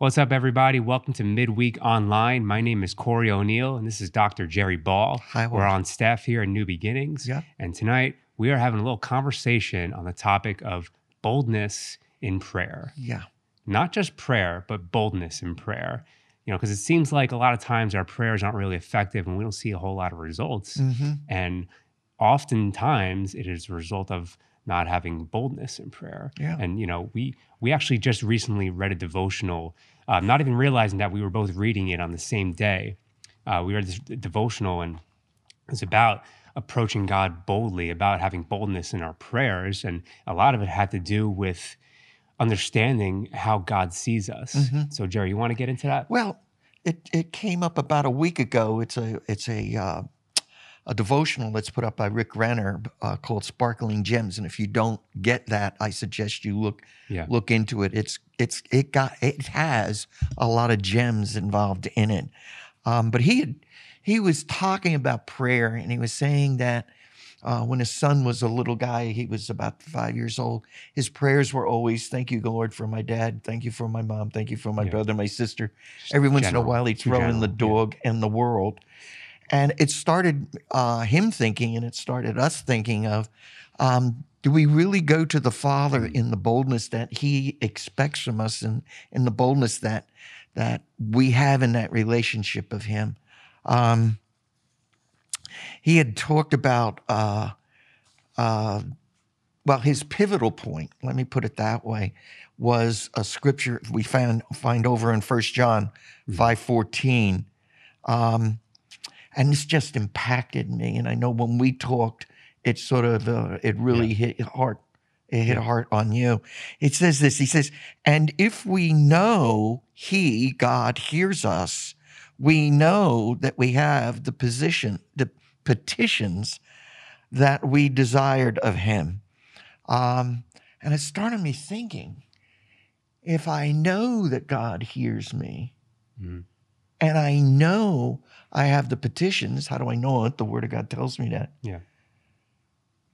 What's up, everybody? Welcome to Midweek Online. My name is Corey O'Neill, and this is Dr. Jerry Ball. Hi, we're on staff here at New Beginnings. Yeah. And tonight, we are having a little conversation on the topic of boldness in prayer. Yeah. Not just prayer, but boldness in prayer. You know, because it seems like a lot of times our prayers aren't really effective and we don't see a whole lot of results. Mm-hmm. And oftentimes, it is a result of not having boldness in prayer. Yeah. And, you know, we actually just recently read a devotional, not even realizing that we were both reading it on the same day. We read this devotional, and it's about approaching God boldly, about having boldness in our prayers. And a lot of it had to do with understanding how God sees us. Mm-hmm. So, Jerry, you want to get into that? Well, it came up about a week ago. It's a devotional that's put up by Rick Renner called Sparkling Gems, and if you don't get that, I suggest you look into it. It has a lot of gems involved in it. But he was talking about prayer, and he was saying that when his son was a little guy, he was about 5 years old. His prayers were always, "Thank you, Lord, for my dad. Thank you for my mom. Thank you for my brother, my sister." Every once in a while, he'd throw in the dog and the world. And it started him thinking, and it started us thinking of, do we really go to the Father in the boldness that He expects from us, and in the boldness that we have in that relationship of Him? He had talked about, his pivotal point, let me put it that way, was a scripture we find over in 1 John 5:14. And this just impacted me. And I know when we talked, it sort of, it really hit hard. It hit hard on you. It says this, he says, "And if we know He, God, hears us, we know that we have the petitions that we desired of Him." And it started me thinking, if I know that God hears me, and I know I have the petitions. How do I know it? The Word of God tells me that. Yeah.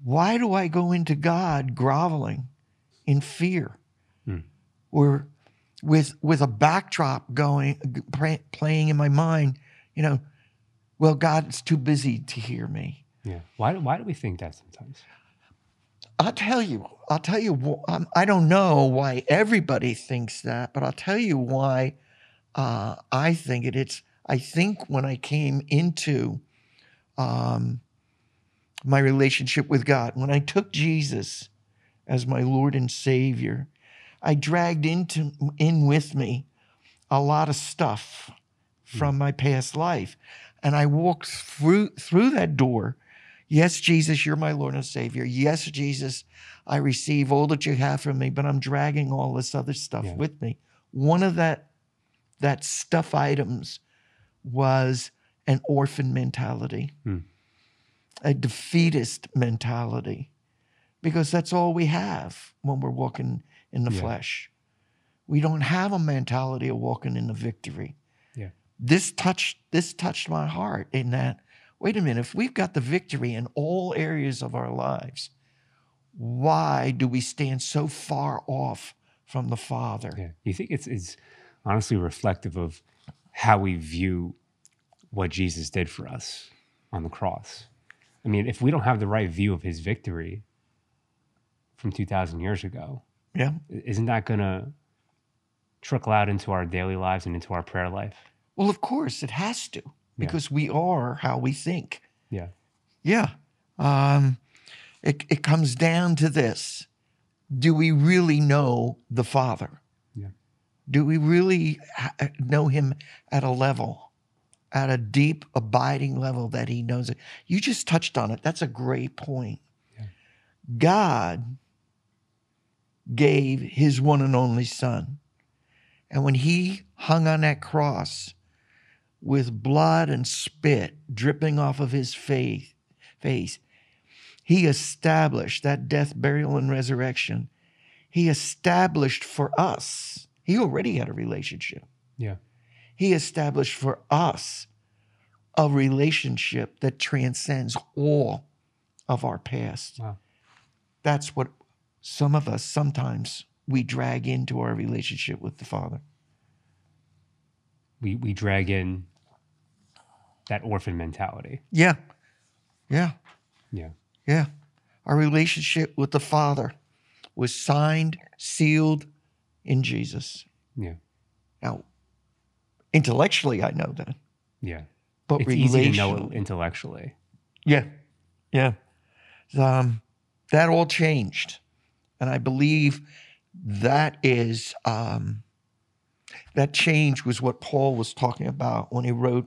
Why do I go into God groveling in fear? Or with a backdrop playing in my mind, you know, well, God's too busy to hear me. Yeah. Why do we think that sometimes? I'll tell you, I don't know why everybody thinks that, but I'll tell you why I think it. I think when I came into my relationship with God, when I took Jesus as my Lord and Savior, I dragged in with me a lot of stuff from my past life. And I walked through that door. Yes, Jesus, You're my Lord and Savior. Yes, Jesus, I receive all that You have from me, but I'm dragging all this other stuff with me. One of that stuff items was an orphan mentality, a defeatist mentality, because that's all we have when we're walking in the flesh. We don't have a mentality of walking in the victory. Yeah. This touched my heart in that, wait a minute, if we've got the victory in all areas of our lives, why do we stand so far off from the Father? Yeah. You think it's honestly reflective of how we view what Jesus did for us on the cross. I mean, if we don't have the right view of His victory from 2,000 years ago, isn't that going to trickle out into our daily lives and into our prayer life? Well, of course, it has to, because we are how we think. Yeah. Yeah. It comes down to this. Do we really know the Father? Do we really know Him at a level, at a deep, abiding level that He knows it? You just touched on it. That's a great point. Yeah. God gave His one and only Son. And when He hung on that cross with blood and spit dripping off of His face, He established that death, burial, and resurrection. He established for us. He already had a relationship. Yeah. He established for us a relationship that transcends all of our past. Wow. That's what some of us sometimes we drag into our relationship with the Father. we drag in that orphan mentality. Yeah. Yeah. Yeah. Yeah. Our relationship with the Father was signed, sealed in Jesus. Yeah. Now, intellectually, I know that. Yeah. But it's easy to know intellectually. Yeah. Yeah. That all changed. And I believe that is, that change was what Paul was talking about when he wrote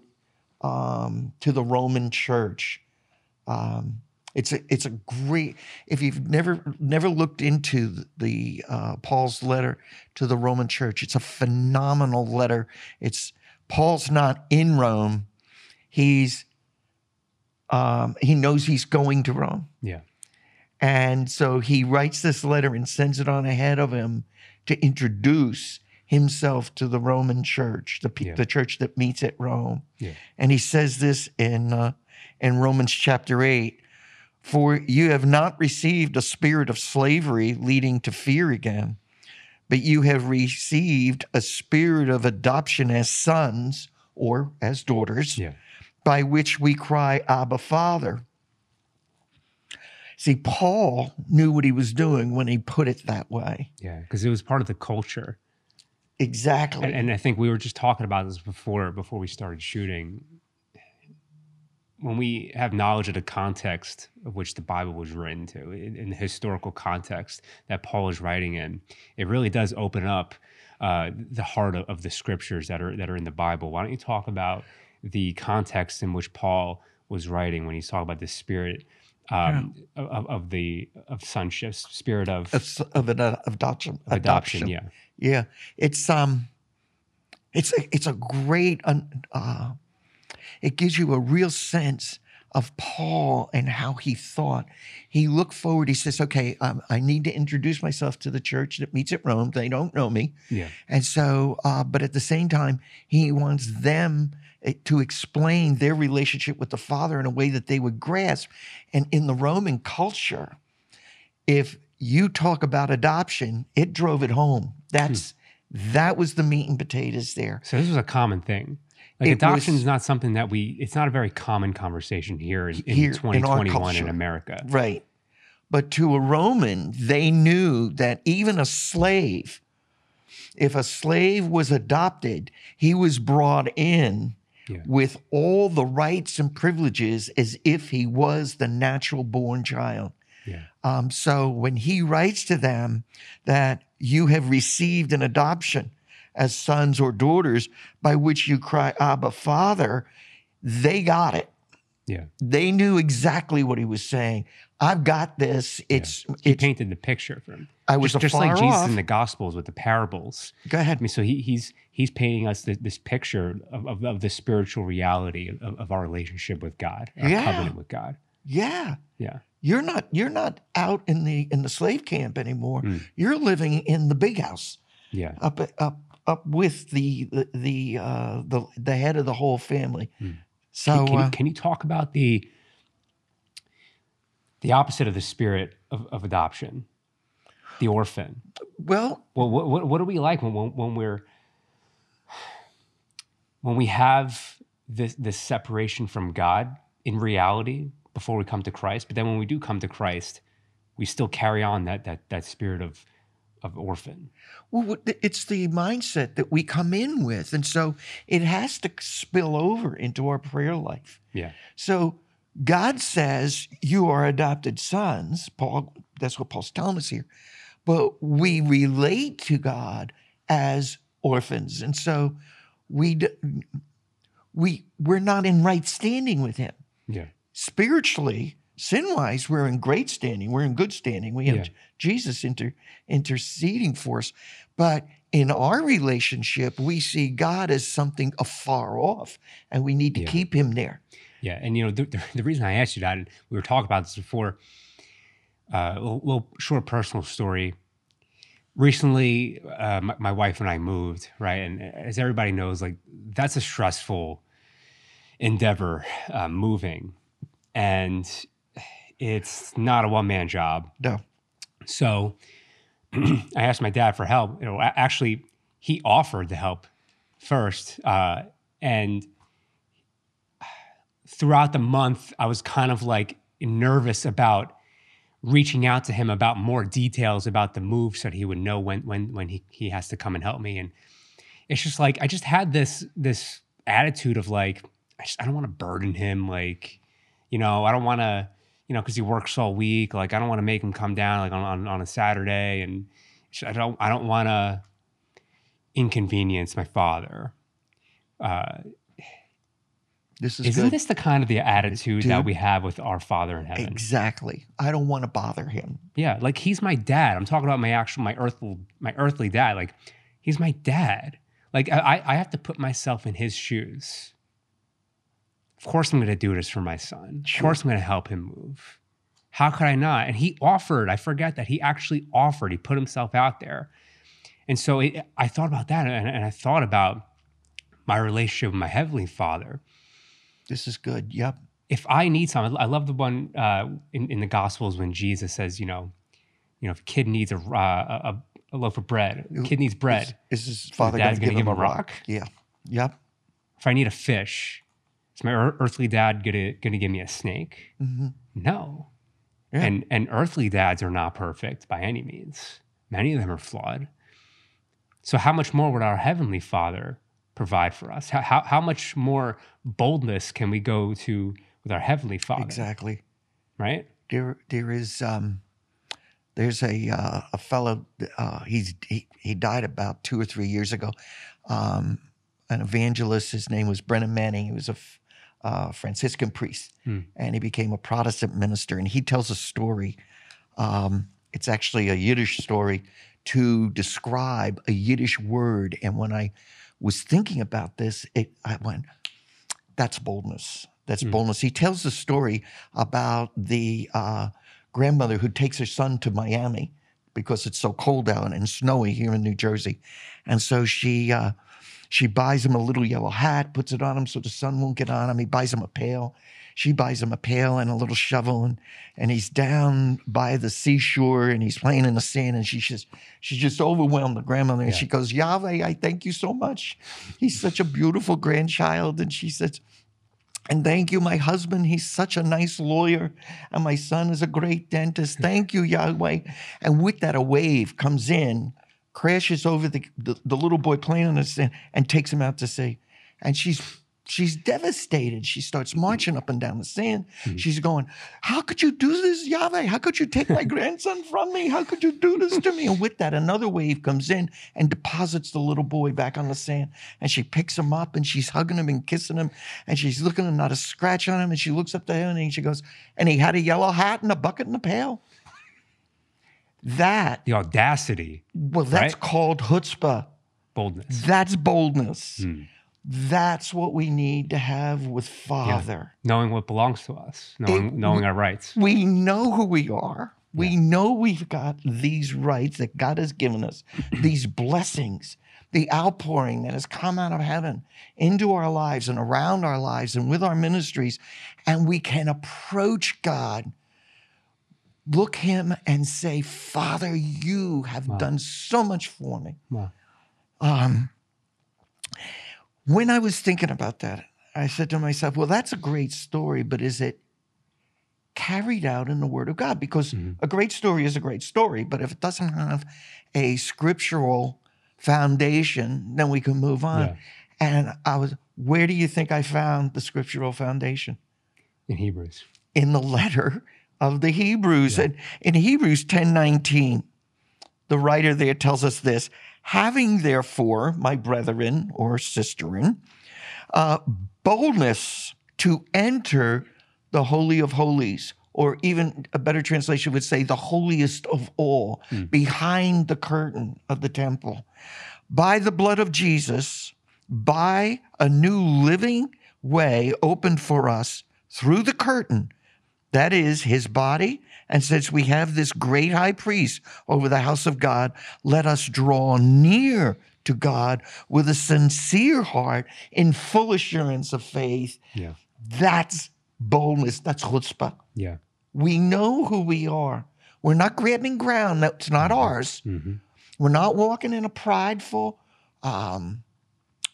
to the Roman church. It's a great, if you've never looked into the Paul's letter to the Roman church, it's a phenomenal letter. It's, Paul's not in Rome. He's, he knows he's going to Rome. Yeah. And so he writes this letter and sends it on ahead of him to introduce himself to the Roman church, the church that meets at Rome. Yeah. And he says this in Romans chapter 8, "For you have not received a spirit of slavery leading to fear again, but you have received a spirit of adoption as sons or as daughters, yeah, by which we cry, Abba, Father." See, Paul knew what he was doing when he put it that way. Yeah, because it was part of the culture. Exactly. And I think we were just talking about this before we started shooting. When we have knowledge of the context of which the Bible was written to, in the historical context that Paul is writing in, it really does open up the heart of the scriptures that are in the Bible. Why don't you talk about the context in which Paul was writing when he's talking about the spirit of sonship, spirit of adoption. Adoption, yeah, yeah. It's a great. It gives you a real sense of Paul and how he thought. He looked forward. He says, "Okay, I need to introduce myself to the church that meets at Rome. They don't know me, yeah. And so, but at the same time, he wants them to explain their relationship with the Father in a way that they would grasp." And in the Roman culture, if you talk about adoption, it drove it home. That was the meat and potatoes there. So this was a common thing. Like adoption is not something that it's not a very common conversation here in 2021 in America. Right. But to a Roman, they knew that even a slave, if a slave was adopted, he was brought in, yeah, with all the rights and privileges as if he was the natural-born child. Yeah. So when he writes to them that you have received an adoption as sons or daughters by which you cry, Abba, Father, they got it. Yeah. They knew exactly what he was saying. I've got this. It's, yeah, he painted the picture for him. I was just like Jesus off in the Gospels with the parables. Go ahead. I mean, so he's painting us this picture of the spiritual reality of our relationship with God, our, yeah, covenant with God. Yeah, yeah. You're not out in the slave camp anymore. Mm. You're living in the big house. Yeah, up with the head of the whole family. Mm. So can you talk about the opposite of the spirit of adoption, the orphan? Well, what are we like when we have this separation from God in reality before we come to Christ? But then when we do come to Christ, we still carry on that spirit of orphan. Well, it's the mindset that we come in with, and so it has to spill over into our prayer life. Yeah. So God says, you are adopted sons. Paul, that's what Paul's telling us here. But we relate to God as orphans. And so we're not in right standing with him. Yeah. Spiritually, sin-wise, we're in great standing. We're in good standing. We have, yeah, Jesus interceding for us. But in our relationship, we see God as something afar off, and we need to, yeah, keep him there. Yeah, and you know, the reason I asked you that, and we were talking about this before, a little short personal story. Recently, my wife and I moved, right? And as everybody knows, like, that's a stressful endeavor, moving. And it's not a one-man job. No. So I asked my dad for help. You know, actually, he offered to help first. And throughout the month, I was kind of like nervous about reaching out to him about more details about the move so that he would know when he has to come and help me. And it's just like, I just had this attitude of like, I don't want to burden him. Like, you know, I don't want to, you know, cause he works all week. Like, I don't want to make him come down like on a Saturday. And I don't want to inconvenience my father. Isn't this the kind of the attitude that we have with our Father in Heaven? Exactly. I don't want to bother him. Yeah, like he's my dad. I'm talking about my earthly dad. Like he's my dad. Like I have to put myself in his shoes. Of course I'm going to do this for my son. Sure. Of course I'm going to help him move. How could I not? And he offered. I forget that he actually offered. He put himself out there. And so I thought about that, and I thought about my relationship with my Heavenly Father. This is good. Yep. If I need something, I love the one in the Gospels when Jesus says, you know, if a kid needs a loaf of bread, a kid needs bread. Is his father going to give him a rock? Yeah. Yep. If I need a fish, is my earthly dad going to give me a snake? Mm-hmm. No. Yeah. And earthly dads are not perfect by any means. Many of them are flawed. So how much more would our Heavenly Father provide for us? How much more boldness can we go to with our Heavenly Father? Exactly. Right? There is there's a fellow, he died about 2 or 3 years ago, an evangelist. His name was Brennan Manning. He was a Franciscan priest, and he became a Protestant minister. And he tells a story. It's actually a Yiddish story to describe a Yiddish word. And when I was thinking about this, I went, that's boldness. That's boldness. He tells the story about the grandmother who takes her son to Miami because it's so cold out and snowy here in New Jersey. And so she buys him a little yellow hat, puts it on him so the sun won't get on him. He buys him a pail. She buys him a pail and a little shovel, and he's down by the seashore and he's playing in the sand, and she's just overwhelmed, the grandmother, and she goes, Yahweh, I thank you so much. He's such a beautiful grandchild. And she says, and thank you, my husband. He's such a nice lawyer, and my son is a great dentist. Thank you, Yahweh. And with that, a wave comes in, crashes over the little boy playing in the sand, and takes him out to sea. And she's devastated. She starts marching up and down the sand. She's going, how could you do this, Yahweh? How could you take my grandson from me? How could you do this to me? And with that, another wave comes in and deposits the little boy back on the sand. And she picks him up, and she's hugging him and kissing him. And she's looking and not a scratch on him. And she looks up to him and she goes, and he had a yellow hat and a bucket and a pail. That. The audacity. Well, that's right? Called chutzpah. Boldness. That's boldness. That's what we need to have with Father. Yeah. Knowing what belongs to us, knowing our rights. We know who we are. We know we've got these rights that God has given us, these blessings, the outpouring that has come out of heaven into our lives and around our lives and with our ministries. And we can approach God, look him and say, Father, you have done so much for me. Wow. When I was thinking about that, I said to myself, well, that's a great story, but is it carried out in the Word of God? Because a great story is a great story, but if it doesn't have a scriptural foundation, then we can move on. Yeah. And where do you think I found the scriptural foundation? In Hebrews. In the letter of the Hebrews. Yeah. And in Hebrews 10:19, the writer there tells us this, having, therefore, my brethren or sisterin, boldness to enter the Holy of Holies, or even a better translation would say the holiest of all, behind the curtain of the temple, by the blood of Jesus, by a new living way opened for us through the curtain, that is his body. And since we have this great high priest over the house of God, let us draw near to God with a sincere heart in full assurance of faith. Yeah. That's boldness. That's chutzpah. Yeah. We know who we are. We're not grabbing ground that's not ours. We're not walking in a prideful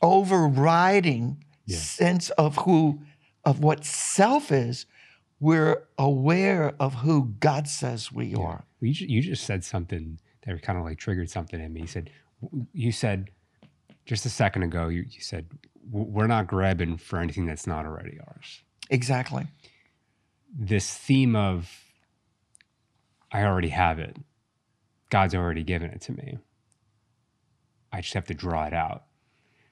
overriding sense of what self is, we're aware of who God says we are. Well, you just said something that kind of like triggered something in me. You said just a second ago, you said, we're not grabbing for anything that's not already ours. Exactly. This theme of, I already have it. God's already given it to me. I just have to draw it out.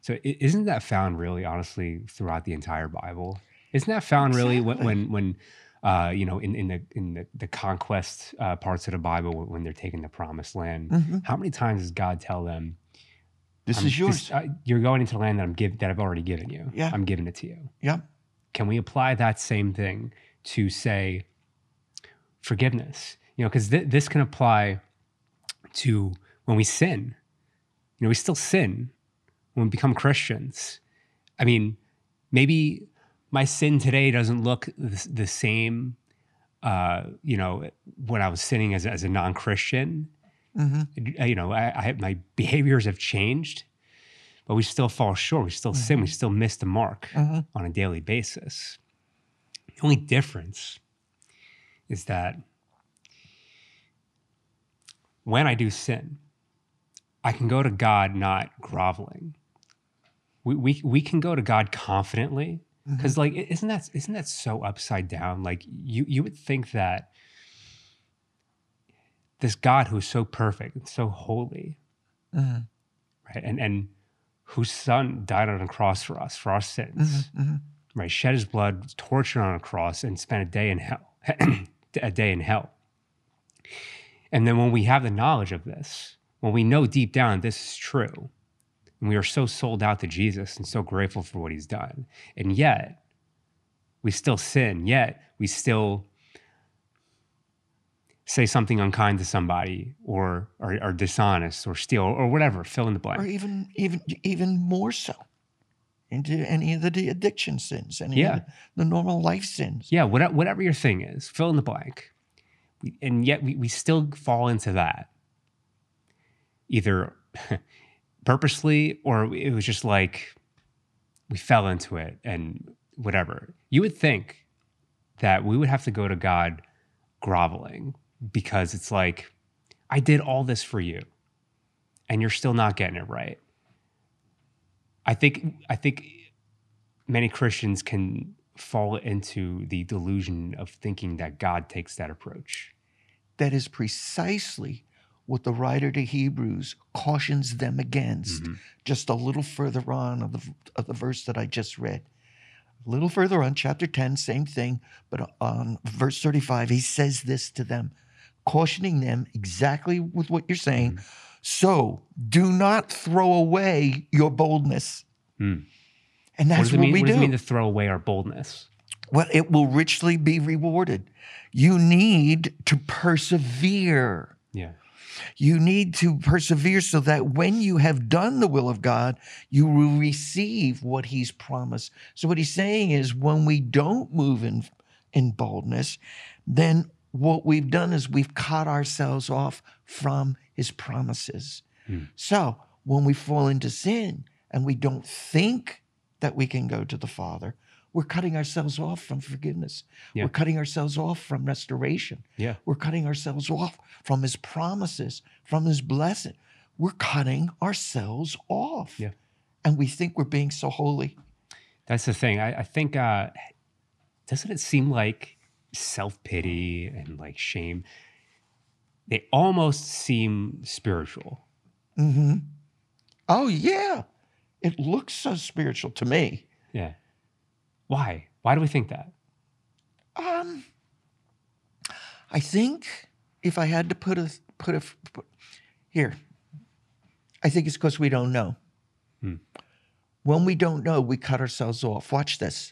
So isn't that found really, honestly, throughout the entire Bible? Isn't that found really when, in the conquest parts of the Bible, when they're taking the promised land? Mm-hmm. How many times does God tell them, this is yours. You're going into land that I've already given you. Yeah. I'm giving it to you. Yeah. Can we apply that same thing to, say, forgiveness? You know, because this can apply to when we sin. You know, we still sin when we become Christians. I mean, maybe my sin today doesn't look the same, when I was sinning as a non-Christian. Mm-hmm. You know, my behaviors have changed, but we still fall short. We still sin. We still miss the mark on a daily basis. The only difference is that when I do sin, I can go to God not groveling. We can go to God confidently, because isn't that so upside down? Like you would think that this God who is so perfect and so holy, right? And whose son died on a cross for us, for our sins, right? Shed his blood, was tortured on a cross, and spent a day in hell. And then when we have the knowledge of this, when we know deep down this is true, and we are so sold out to Jesus and so grateful for what he's done, and yet we still sin, yet we still say something unkind to somebody, or are dishonest, or steal, or whatever. Fill in the blank. Or even more so, into any of the addiction sins, any of the normal life sins. Yeah, whatever your thing is, fill in the blank, and yet we still fall into that, either purposely or it was just like we fell into it and whatever. You would think that we would have to go to God groveling, because it's like, I did all this for you and you're still not getting it right. I think many Christians can fall into the delusion of thinking that God takes that approach. That is precisely what the writer to Hebrews cautions them against, just a little further on of the verse that I just read. A little further on, chapter 10, same thing, but on verse 35, he says this to them, cautioning them exactly with what you're saying. So do not throw away your boldness. And that's what we do. What does it mean to throw away our boldness? Well, it will richly be rewarded. You need to persevere. Yeah. You need to persevere so that when you have done the will of God, you will receive what he's promised. So what he's saying is, when we don't move in boldness, then what we've done is we've cut ourselves off from his promises. So when we fall into sin and we don't think that we can go to the Father, we're cutting ourselves off from forgiveness. Yeah. We're cutting ourselves off from restoration. Yeah. We're cutting ourselves off from his promises, from his blessing. We're cutting ourselves off. Yeah. And we think we're being so holy. That's the thing. I think, doesn't it seem like self-pity and like shame, they almost seem spiritual? Mm-hmm. Oh, yeah. It looks so spiritual to me. Yeah. Why? Why do we think that? I think if I had to put, I think it's because we don't know. When we don't know, we cut ourselves off. Watch this.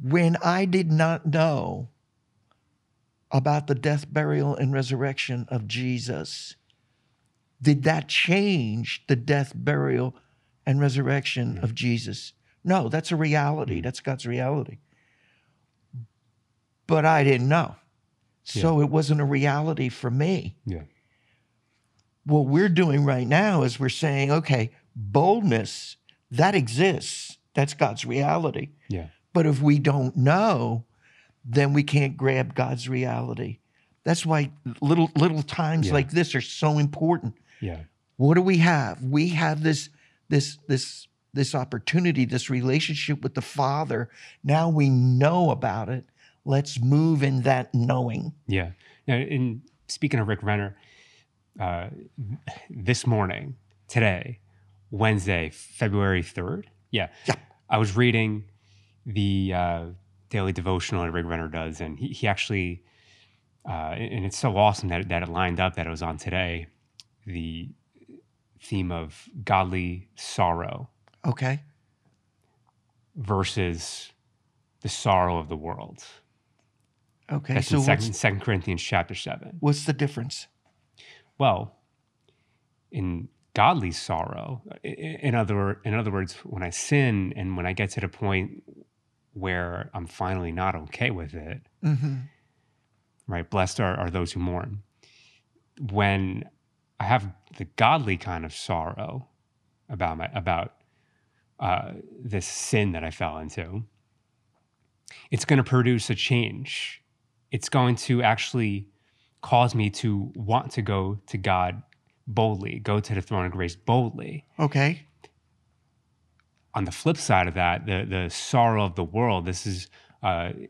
When I did not know about the death, burial, and resurrection of Jesus, did that change the death, burial, and resurrection of Jesus? No, that's a reality. That's God's reality. But I didn't know. So it wasn't a reality for me. Yeah. What we're doing right now is we're saying, okay, boldness, that exists. That's God's reality. Yeah. But if we don't know, then we can't grab God's reality. That's why little times like this are so important. Yeah. What do we have? We have this opportunity, this relationship with the Father. Now we know about it. Let's move in that knowing. Yeah. And speaking of Rick Renner, this morning, today, Wednesday, February 3rd. Yeah. I was reading the daily devotional that Rick Renner does, and he actually, and it's so awesome that it lined up that it was on today, the theme of godly sorrow. Okay. Versus the sorrow of the world. Okay. That's so in 2 Corinthians chapter 7. What's the difference? Well, in godly sorrow, in other words, when I sin and when I get to the point where I'm finally not okay with it, mm-hmm. right? Blessed are those who mourn. When I have the godly kind of sorrow about this sin that I fell into, it's going to produce a change. It's going to actually cause me to want to go to God boldly, go to the throne of grace boldly. Okay. On the flip side of that, the sorrow of the world, this is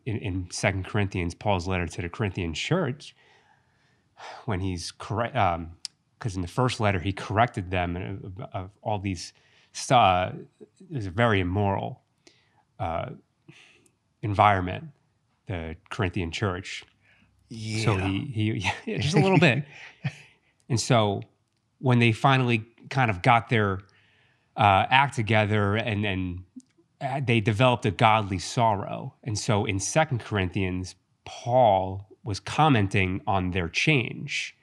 in 2 Corinthians, Paul's letter to the Corinthian church, when he's correct, because in the first letter he corrected them of all these, it was a very immoral environment, the Corinthian church. Yeah. So he just a little bit. And so when they finally kind of got their act together and they developed a godly sorrow. And so in 2 Corinthians, Paul was commenting on their change,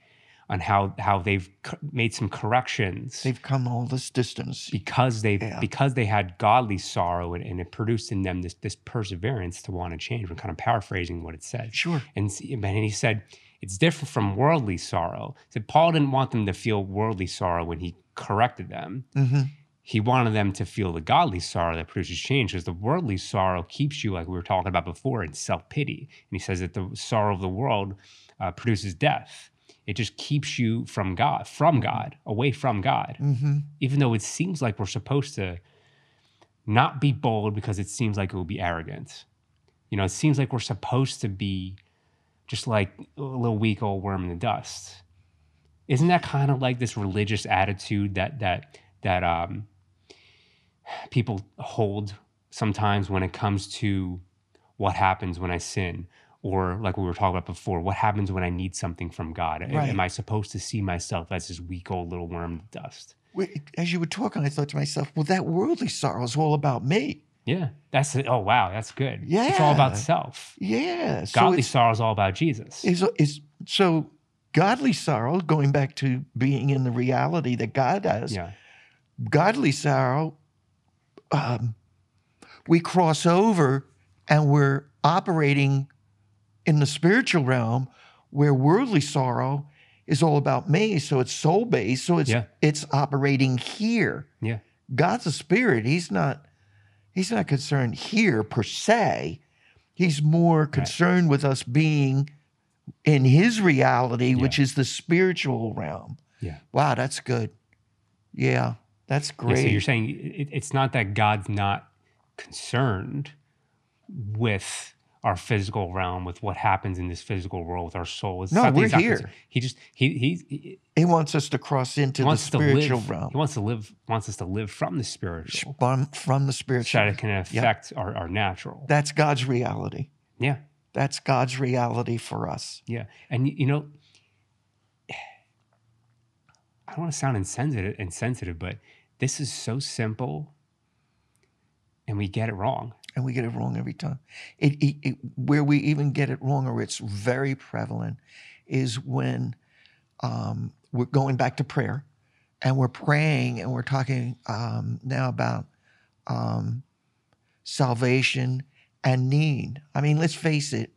on how they've made some corrections. They've come all this distance. Because they had godly sorrow and it produced in them this perseverance to want to change. I'm kind of paraphrasing what it said. Sure. And he said, it's different from worldly sorrow. So Paul didn't want them to feel worldly sorrow when he corrected them. Mm-hmm. He wanted them to feel the godly sorrow that produces change, because the worldly sorrow keeps you, like we were talking about before, in self-pity. And he says that the sorrow of the world produces death. It just keeps you from God, away from God. Mm-hmm. Even though it seems like we're supposed to not be bold because it seems like it would be arrogant. You know, it seems like we're supposed to be just like a little weak old worm in the dust. Isn't that kind of like this religious attitude that people hold sometimes when it comes to what happens when I sin? Or like we were talking about before, what happens when I need something from God? Right. Am I supposed to see myself as this weak old little worm in the dust? As you were talking, I thought to myself, well, that worldly sorrow is all about me. Yeah, that's it. Oh, wow, that's good. Yeah. It's all about self. Yeah. Godly sorrow is all about Jesus. So godly sorrow, going back to being in the reality that God has, godly sorrow, we cross over and we're operating in the spiritual realm where worldly sorrow is all about me. So it's soul-based, so it's operating here. Yeah. God's a spirit. He's not concerned here per se. He's more concerned with us being in his reality, which is the spiritual realm. Yeah. Wow, that's good. Yeah, that's great. Yeah, so you're saying it's not that God's not concerned with our physical realm, with what happens in this physical world, with our soul. It's no, we're here. Concerned. He just, he wants us to cross into the spiritual realm. He wants us to live from the spiritual. From the spiritual. So that it can affect our natural. That's God's reality. Yeah. That's God's reality for us. Yeah. And you know, I don't want to sound insensitive, but this is so simple and we get it wrong. And we get it wrong every time. Where we even get it wrong, or it's very prevalent, is when we're going back to prayer and we're praying and we're talking now about salvation and need. I mean, let's face it,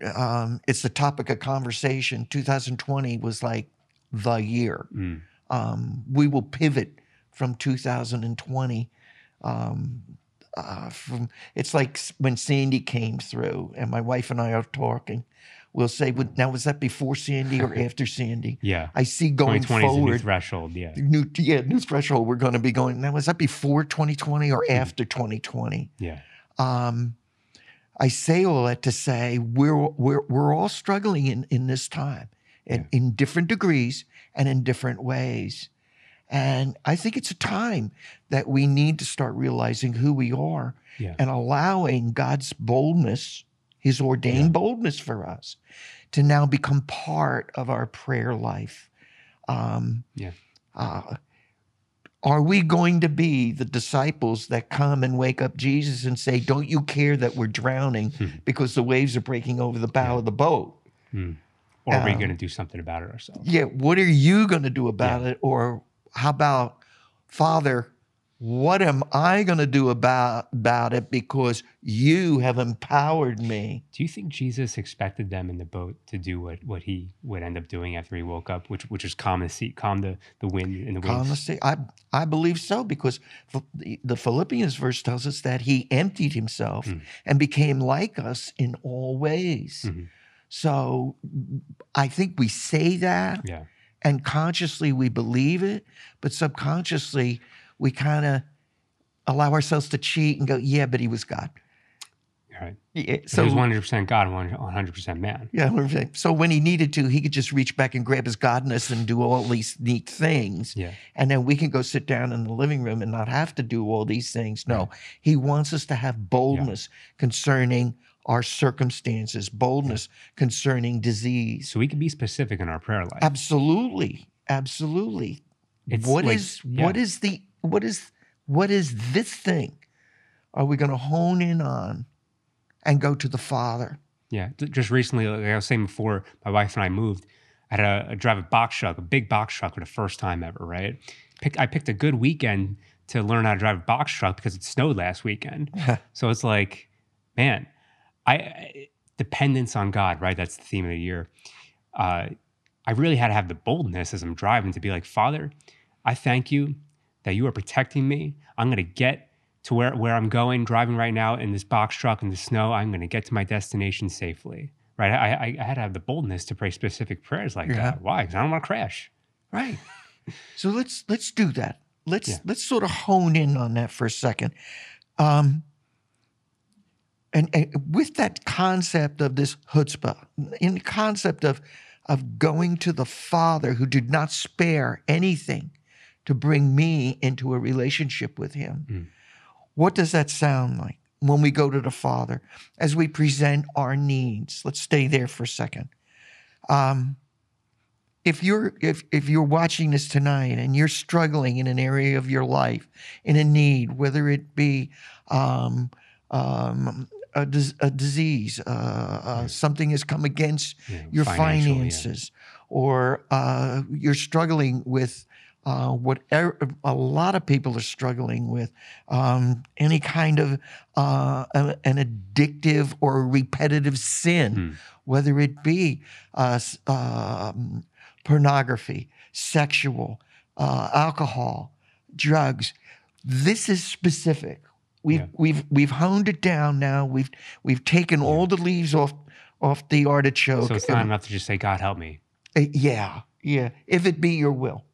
it's the topic of conversation. 2020 was like the year. We will pivot from 2020. It's like when Sandy came through, and my wife and I are talking. We'll say, now was that before Sandy or after Sandy? Yeah, I see going forward. Is a new threshold, yeah. New threshold. We're going to be going. Now was that before 2020 or after 2020? Yeah. I say all that to say we're all struggling in this time, and in different degrees and in different ways. And I think it's a time that we need to start realizing who we are and allowing God's boldness, his ordained boldness for us, to now become part of our prayer life. Are we going to be the disciples that come and wake up Jesus and say, don't you care that we're drowning because the waves are breaking over the bow of the boat? Hmm. Or are we going to do something about it ourselves? Yeah, what are you going to do about it? Or how about, Father, what am I going to do about it because you have empowered me? Do you think Jesus expected them in the boat to do what he would end up doing after he woke up, which is calm the sea, calm the wind and the waves? Calm the sea. I believe so, because the Philippians verse tells us that he emptied himself and became like us in all ways. Mm-hmm. So I think we say that, and consciously we believe it, but subconsciously we kind of allow ourselves to cheat and go, yeah, but he was God. Right. Yeah, so he was 100% God and 100% man. Yeah, 100%. So when he needed to, he could just reach back and grab his godness and do all these neat things. Yeah. And then we can go sit down in the living room and not have to do all these things. No, he wants us to have boldness concerning our circumstances, boldness concerning disease. So we can be specific in our prayer life. Absolutely, absolutely. It's what is this thing? Are we going to hone in on and go to the Father? Yeah, just recently, like I was saying before, my wife and I moved. I had to drive a box truck, a big box truck, for the first time ever. Right? I picked a good weekend to learn how to drive a box truck because it snowed last weekend. So it's like, man. Dependence on God, right? That's the theme of the year. I really had to have the boldness as I'm driving to be like, Father, I thank you that you are protecting me. I'm going to get to where I'm going, driving right now in this box truck in the snow. I'm going to get to my destination safely, right? I had to have the boldness to pray specific prayers like that. Why? Because I don't want to crash. Right. So let's do that. Let's sort of hone in on that for a second. And with that concept of this chutzpah, in the concept of going to the Father who did not spare anything to bring me into a relationship with him, what does that sound like when we go to the Father as we present our needs? Let's stay there for a second. If you're watching this tonight and you're struggling in an area of your life, in a need, whether it be a disease, something has come against your finances, or you're struggling with whatever. A lot of people are struggling with any kind of an addictive or repetitive sin, whether it be pornography, sexual, alcohol, drugs. This is specific. We've honed it down now. We've taken all the leaves off the artichoke. So it's not enough to just say, God help me. If it be your will.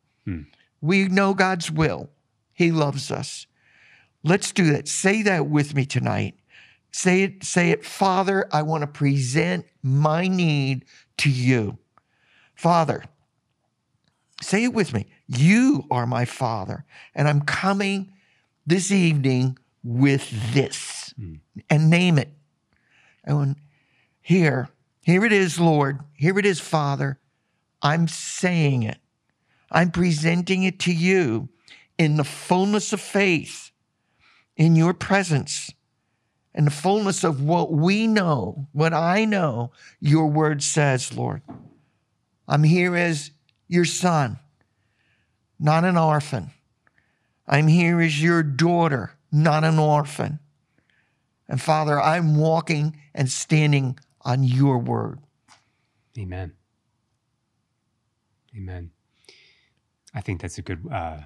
We know God's will. He loves us. Let's do that. Say that with me tonight. Say it, Father, I want to present my need to you. Father, say it with me. You are my Father, and I'm coming this evening with this, and name it. And here it is, Lord. Here it is, Father. I'm saying it. I'm presenting it to you in the fullness of faith, in your presence, in the fullness of what we know, what I know your word says, Lord. I'm here as your son, not an orphan. I'm here as your daughter, not an orphan. And Father, I'm walking and standing on your word. Amen. Amen. I think that's a good...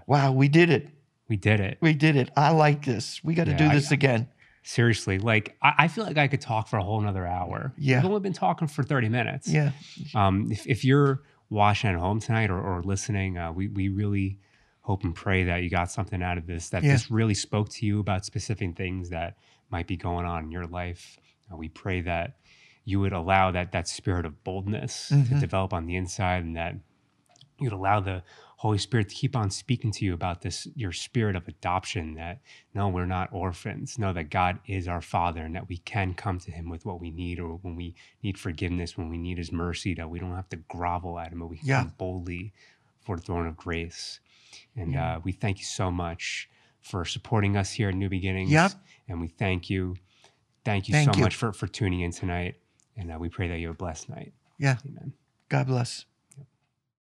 wow, we did it. We did it. We did it. I like this. We got to do this again. Seriously, like I feel like I could talk for a whole another hour. Yeah. I've only been talking for 30 minutes. Yeah. If you're watching at home tonight or listening, we really hope and pray that you got something out of this, that this really spoke to you about specific things that might be going on in your life. We pray that you would allow that spirit of boldness to develop on the inside, and that you'd allow the Holy Spirit to keep on speaking to you about this, your spirit of adoption, that no, we're not orphans. No, that God is our Father, and that we can come to him with what we need, or when we need forgiveness, when we need his mercy, that we don't have to grovel at him, but we can come boldly for the throne of grace. And we thank you so much for supporting us here at New Beginnings. Yep. And we thank you. Thank you so much for tuning in tonight. And we pray that you have a blessed night. Yeah. Amen. God bless.